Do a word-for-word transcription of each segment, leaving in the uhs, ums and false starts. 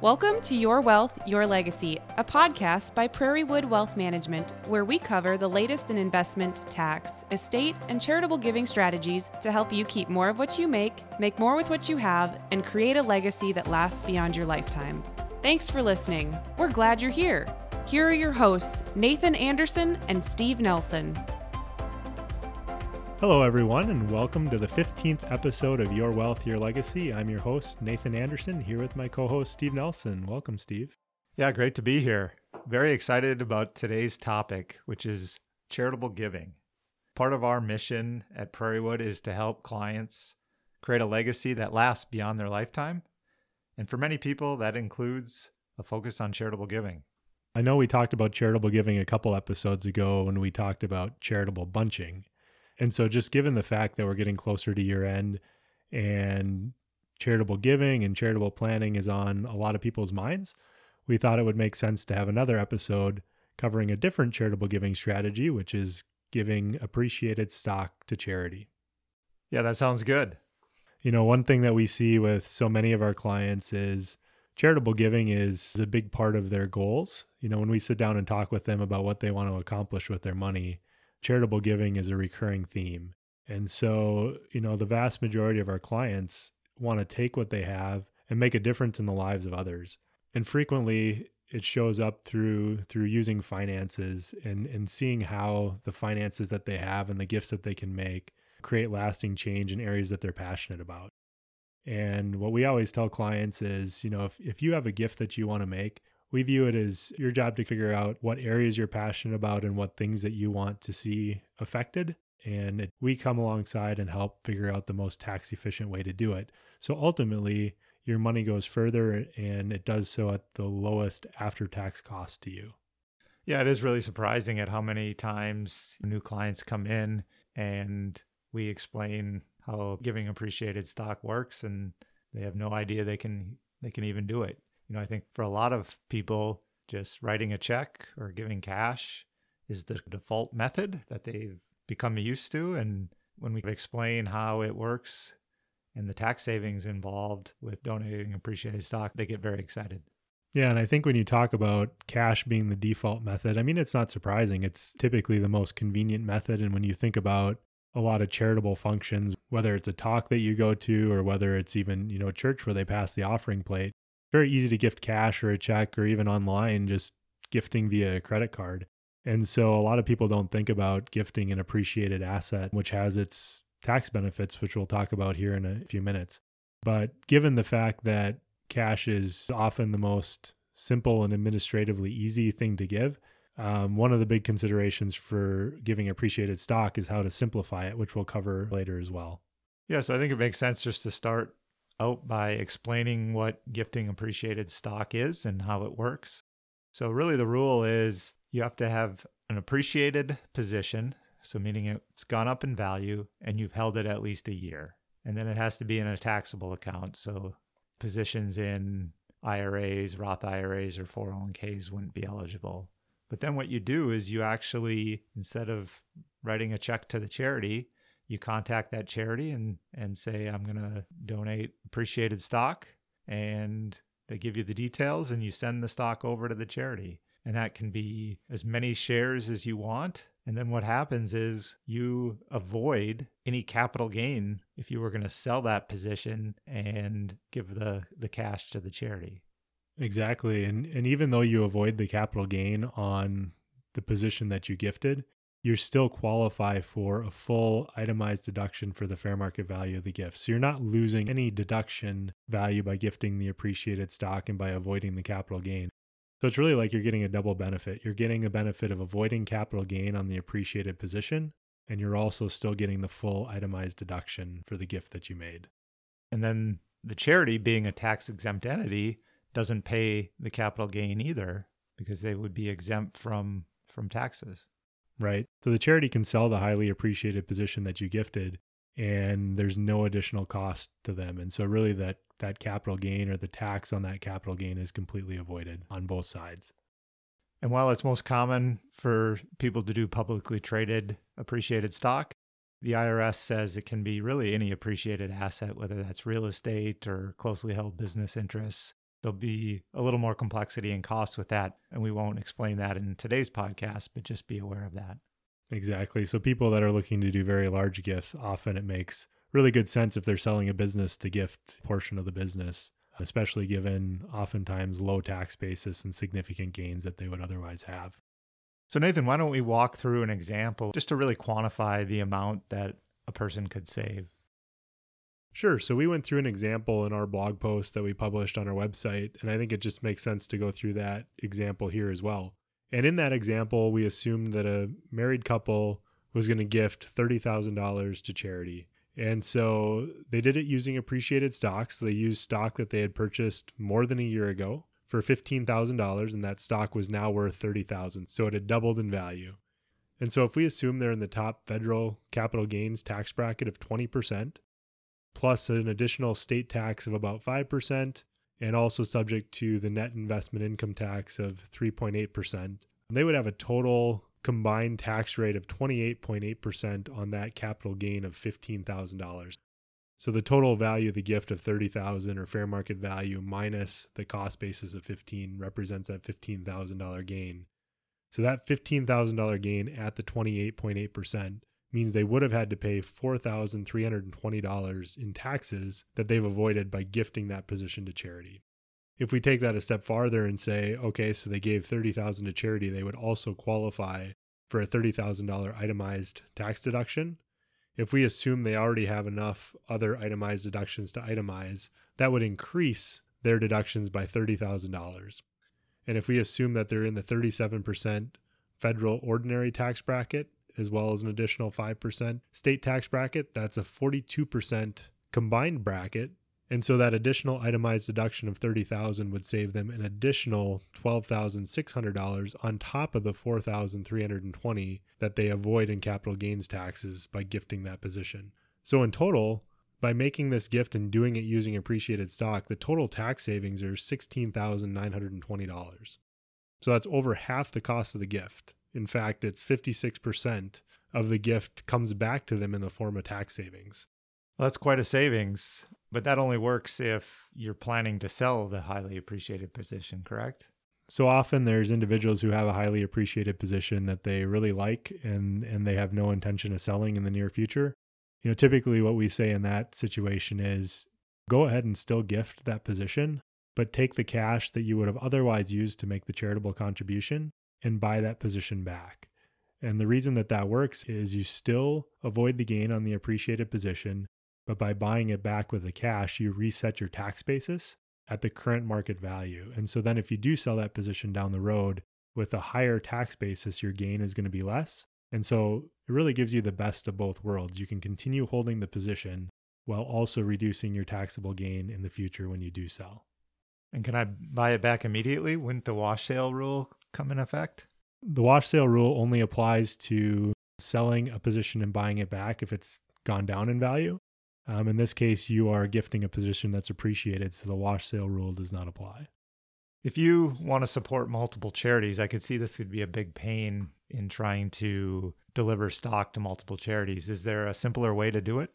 Welcome to Your Wealth, Your Legacy, a podcast by Prairiewood Wealth Management, where we cover the latest in investment, tax, estate, and charitable giving strategies to help you keep more of what you make, make more with what you have, and create a legacy that lasts beyond your lifetime. Thanks for listening. We're glad you're here. Here are your hosts, Nathan Anderson and Steve Nelson. Hello, everyone, and welcome to the fifteenth episode of Your Wealth, Your Legacy. I'm your host, Nathan Anderson, here with my co-host, Steve Nelson. Welcome, Steve. Yeah, great to be here. Very excited about today's topic, which is charitable giving. Part of our mission at Prairiewood is to help clients create a legacy that lasts beyond their lifetime. And for many people, that includes a focus on charitable giving. I know we talked about charitable giving a couple episodes ago when we talked about charitable bunching. And so just given the fact that we're getting closer to year end and charitable giving and charitable planning is on a lot of people's minds, we thought it would make sense to have another episode covering a different charitable giving strategy, which is giving appreciated stock to charity. Yeah, that sounds good. You know, one thing that we see with so many of our clients is charitable giving is a big part of their goals. You know, when we sit down and talk with them about what they want to accomplish with their money, charitable giving is a recurring theme. And so, you know, the vast majority of our clients want to take what they have and make a difference in the lives of others. And frequently it shows up through through using finances and, and seeing how the finances that they have and the gifts that they can make create lasting change in areas that they're passionate about. And what we always tell clients is, you know, if, if you have a gift that you want to make, we view it as your job to figure out what areas you're passionate about and what things that you want to see affected. And it, we come alongside and help figure out the most tax efficient way to do it. So ultimately, your money goes further and it does so at the lowest after-tax cost to you. Yeah, it is really surprising at how many times new clients come in and we explain how giving appreciated stock works and they have no idea they can they can even do it. You know, I think for a lot of people, just writing a check or giving cash is the default method that they've become used to. And when we explain how it works and the tax savings involved with donating appreciated stock, they get very excited. Yeah. And I think when you talk about cash being the default method, I mean, it's not surprising. It's typically the most convenient method. And when you think about a lot of charitable functions, whether it's a talk that you go to or whether it's even, you know, a church where they pass the offering plate, very easy to gift cash or a check or even online, just gifting via a credit card. And so a lot of people don't think about gifting an appreciated asset, which has its tax benefits, which we'll talk about here in a few minutes. But given the fact that cash is often the most simple and administratively easy thing to give, um, one of the big considerations for giving appreciated stock is how to simplify it, which we'll cover later as well. Yeah, so I think it makes sense just to start out by explaining what gifting appreciated stock is and how it works. So really the rule is you have to have an appreciated position, so meaning it's gone up in value and you've held it at least a year. And then it has to be in a taxable account. So positions in I R As, Roth I R As, or four oh one k's wouldn't be eligible. But then what you do is you actually, instead of writing a check to the charity, you contact that charity and, and say, I'm going to donate appreciated stock. And they give you the details and you send the stock over to the charity. And that can be as many shares as you want. And then what happens is you avoid any capital gain if you were going to sell that position and give the, the cash to the charity. Exactly. And, and even though you avoid the capital gain on the position that you gifted, you still qualify for a full itemized deduction for the fair market value of the gift. So you're not losing any deduction value by gifting the appreciated stock and by avoiding the capital gain. So it's really like you're getting a double benefit. You're getting the benefit of avoiding capital gain on the appreciated position, and you're also still getting the full itemized deduction for the gift that you made. And then the charity, being a tax-exempt entity, doesn't pay the capital gain either because they would be exempt from, from taxes. Right? So the charity can sell the highly appreciated position that you gifted and there's no additional cost to them. And so really that, that capital gain or the tax on that capital gain is completely avoided on both sides. And while it's most common for people to do publicly traded appreciated stock, the I R S says it can be really any appreciated asset, whether that's real estate or closely held business interests. there'll be a little more complexity and cost with that. And we won't explain that in today's podcast, but just be aware of that. Exactly. So people that are looking to do very large gifts, often it makes really good sense if they're selling a business to gift portion of the business, especially given oftentimes low tax basis and significant gains that they would otherwise have. So Nathan, why don't we walk through an example just to really quantify the amount that a person could save? Sure. So we went through an example in our blog post that we published on our website, and I think it just makes sense to go through that example here as well. And in that example, we assumed that a married couple was going to gift thirty thousand dollars to charity. And so they did it using appreciated stock. So they used stock that they had purchased more than a year ago for fifteen thousand dollars, and that stock was now worth thirty thousand dollars. So it had doubled in value. And so if we assume they're in the top federal capital gains tax bracket of twenty percent, plus an additional state tax of about five percent, and also subject to the net investment income tax of three point eight percent, they would have a total combined tax rate of twenty-eight point eight percent on that capital gain of fifteen thousand dollars. So the total value of the gift of thirty thousand dollars, or fair market value, minus the cost basis of fifteen represents that fifteen thousand dollars gain. So that fifteen thousand dollars gain at the twenty-eight point eight percent means they would have had to pay four thousand three hundred twenty dollars in taxes that they've avoided by gifting that position to charity. If we take that a step farther and say, okay, so they gave thirty thousand dollars to charity, they would also qualify for a thirty thousand dollars itemized tax deduction. If we assume they already have enough other itemized deductions to itemize, that would increase their deductions by thirty thousand dollars. And if we assume that they're in the thirty-seven percent federal ordinary tax bracket, as well as an additional five percent state tax bracket, that's a forty-two percent combined bracket. And so that additional itemized deduction of thirty thousand dollars would save them an additional twelve thousand six hundred dollars on top of the four thousand three hundred twenty dollars that they avoid in capital gains taxes by gifting that position. So in total, by making this gift and doing it using appreciated stock, the total tax savings are sixteen thousand nine hundred twenty dollars. So that's over half the cost of the gift. In fact, it's fifty-six percent of the gift comes back to them in the form of tax savings. Well, that's quite a savings, but that only works if you're planning to sell the highly appreciated position, correct? So often there's individuals who have a highly appreciated position that they really like and, and they have no intention of selling in the near future. You know, typically what we say in that situation is go ahead and still gift that position, but take the cash that you would have otherwise used to make the charitable contribution and buy that position back. And the reason that that works is you still avoid the gain on the appreciated position, but by buying it back with the cash, you reset your tax basis at the current market value. And so then if you do sell that position down the road with a higher tax basis, your gain is going to be less. And so it really gives you the best of both worlds. You can continue holding the position while also reducing your taxable gain in the future when you do sell. And can I buy it back immediately? Wouldn't the wash sale rule come in effect? The wash sale rule only applies to selling a position and buying it back if it's gone down in value. Um, in this case, you are gifting a position that's appreciated, so the wash sale rule does not apply. If you want to support multiple charities, I could see this could be a big pain in trying to deliver stock to multiple charities. Is there a simpler way to do it?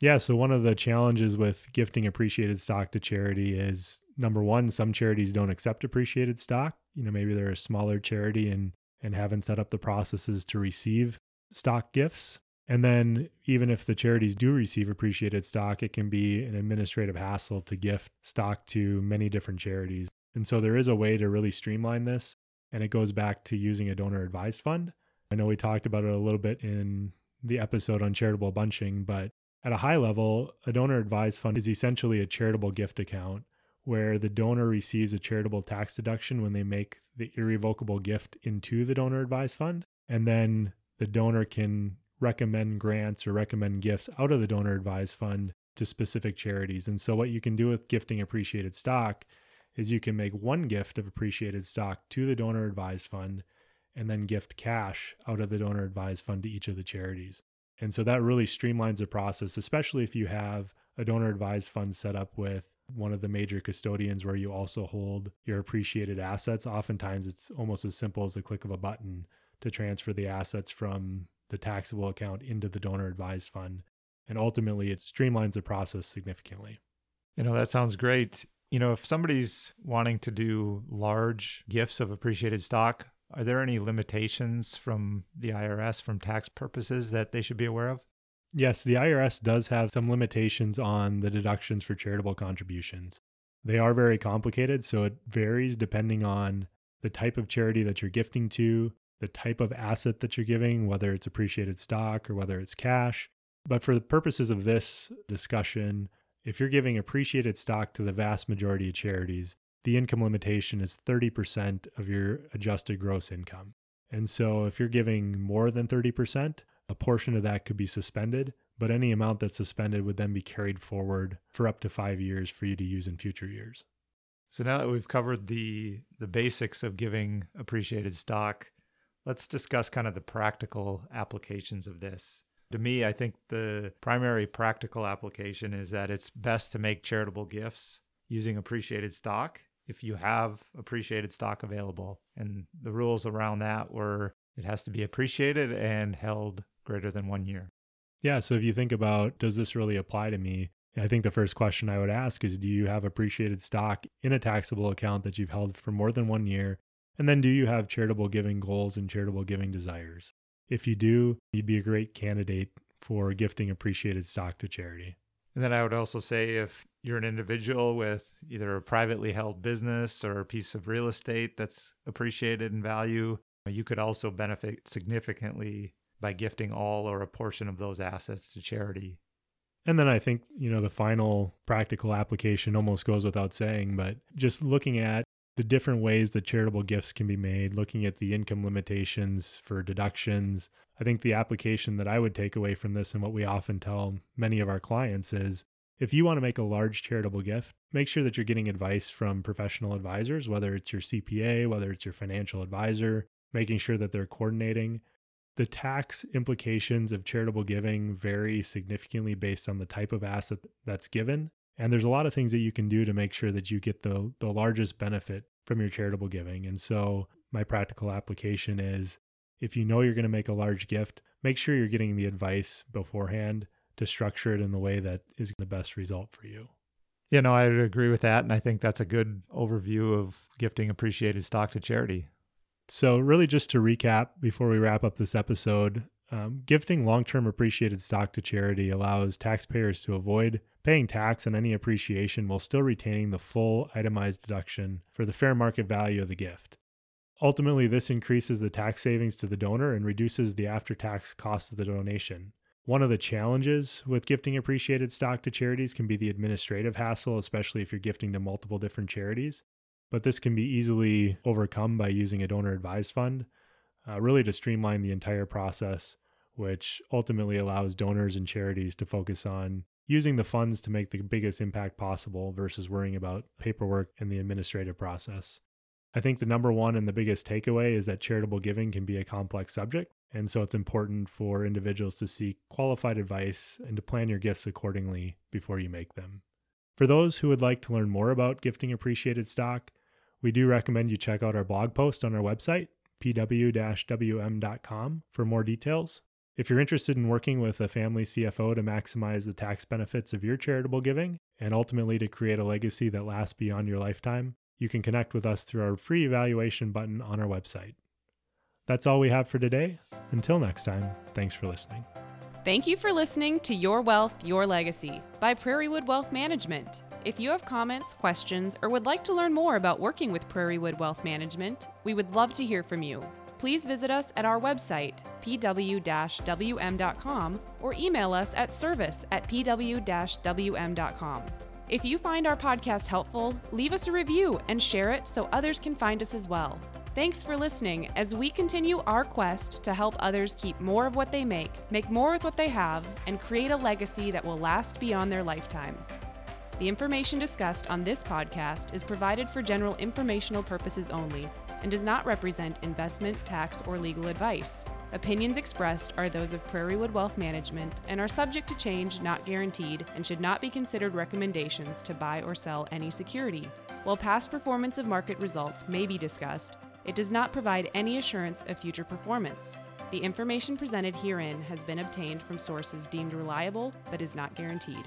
Yeah, so one of the challenges with gifting appreciated stock to charity is, number one, some charities don't accept appreciated stock. You know, maybe they're a smaller charity and and haven't set up the processes to receive stock gifts. And then even if the charities do receive appreciated stock, it can be an administrative hassle to gift stock to many different charities. And so there is a way to really streamline this, and it goes back to using a donor advised fund. I know we talked about it a little bit in the episode on charitable bunching, but at a high level, a donor advised fund is essentially a charitable gift account where the donor receives a charitable tax deduction when they make the irrevocable gift into the donor advised fund. And then the donor can recommend grants or recommend gifts out of the donor advised fund to specific charities. And so what you can do with gifting appreciated stock is you can make one gift of appreciated stock to the donor advised fund and then gift cash out of the donor advised fund to each of the charities. And so that really streamlines the process, especially if you have a donor advised fund set up with one of the major custodians where you also hold your appreciated assets. Oftentimes it's almost as simple as the click of a button to transfer the assets from the taxable account into the donor advised fund. And ultimately it streamlines the process significantly. You know, that sounds great. You know, if somebody's wanting to do large gifts of appreciated stock, are there any limitations from the I R S, from tax purposes, that they should be aware of? Yes, the I R S does have some limitations on the deductions for charitable contributions. They are very complicated, so it varies depending on the type of charity that you're gifting to, the type of asset that you're giving, whether it's appreciated stock or whether it's cash. But for the purposes of this discussion, if you're giving appreciated stock to the vast majority of charities, the income limitation is thirty percent of your adjusted gross income. And so if you're giving more than thirty percent, a portion of that could be suspended, but any amount that's suspended would then be carried forward for up to five years for you to use in future years. So now that we've covered the the basics of giving appreciated stock, let's discuss kind of the practical applications of this. To me, I think the primary practical application is that it's best to make charitable gifts using appreciated stock if you have appreciated stock available. And the rules around that were it has to be appreciated and held greater than one year. Yeah. So if you think about, does this really apply to me? I think the first question I would ask is, do you have appreciated stock in a taxable account that you've held for more than one year? And then do you have charitable giving goals and charitable giving desires? If you do, you'd be a great candidate for gifting appreciated stock to charity. And then I would also say if you're an individual with either a privately held business or a piece of real estate that's appreciated in value, you could also benefit significantly by gifting all or a portion of those assets to charity. And then I think, you know, the final practical application almost goes without saying, but just looking at the different ways that charitable gifts can be made, looking at the income limitations for deductions. I think the application that I would take away from this and what we often tell many of our clients is if you want to make a large charitable gift, make sure that you're getting advice from professional advisors, whether it's your C P A, whether it's your financial advisor, making sure that they're coordinating. The tax implications of charitable giving vary significantly based on the type of asset that's given. And there's a lot of things that you can do to make sure that you get the, the largest benefit from your charitable giving. And so my practical application is if you know you're going to make a large gift, make sure you're getting the advice beforehand to structure it in the way that is the best result for you. Yeah, no, I would agree with that. And I think that's a good overview of gifting appreciated stock to charity. So really just to recap before we wrap up this episode, Um, gifting long-term appreciated stock to charity allows taxpayers to avoid paying tax on any appreciation while still retaining the full itemized deduction for the fair market value of the gift. Ultimately, this increases the tax savings to the donor and reduces the after-tax cost of the donation. One of the challenges with gifting appreciated stock to charities can be the administrative hassle, especially if you're gifting to multiple different charities, but this can be easily overcome by using a donor-advised fund, uh, really to streamline the entire process, which ultimately allows donors and charities to focus on using the funds to make the biggest impact possible versus worrying about paperwork and the administrative process. I think the number one and the biggest takeaway is that charitable giving can be a complex subject, and so it's important for individuals to seek qualified advice and to plan your gifts accordingly before you make them. For those who would like to learn more about gifting appreciated stock, we do recommend you check out our blog post on our website, p w w m dot com, for more details. If you're interested in working with a family C F O to maximize the tax benefits of your charitable giving and ultimately to create a legacy that lasts beyond your lifetime, you can connect with us through our free evaluation button on our website. That's all we have for today. Until next time, thanks for listening. Thank you for listening to Your Wealth, Your Legacy by Prairiewood Wealth Management. If you have comments, questions, or would like to learn more about working with Prairiewood Wealth Management, we would love to hear from you. Please visit us at our website, p w w m dot com, or email us at service at p w w m dot com. If you find our podcast helpful, leave us a review and share it so others can find us as well. Thanks for listening as we continue our quest to help others keep more of what they make, make more with what they have, and create a legacy that will last beyond their lifetime. The information discussed on this podcast is provided for general informational purposes only and does not represent investment, tax, or legal advice. Opinions expressed are those of Prairiewood Wealth Management and are subject to change, not guaranteed, and should not be considered recommendations to buy or sell any security. While past performance of market results may be discussed, it does not provide any assurance of future performance. The information presented herein has been obtained from sources deemed reliable but is not guaranteed.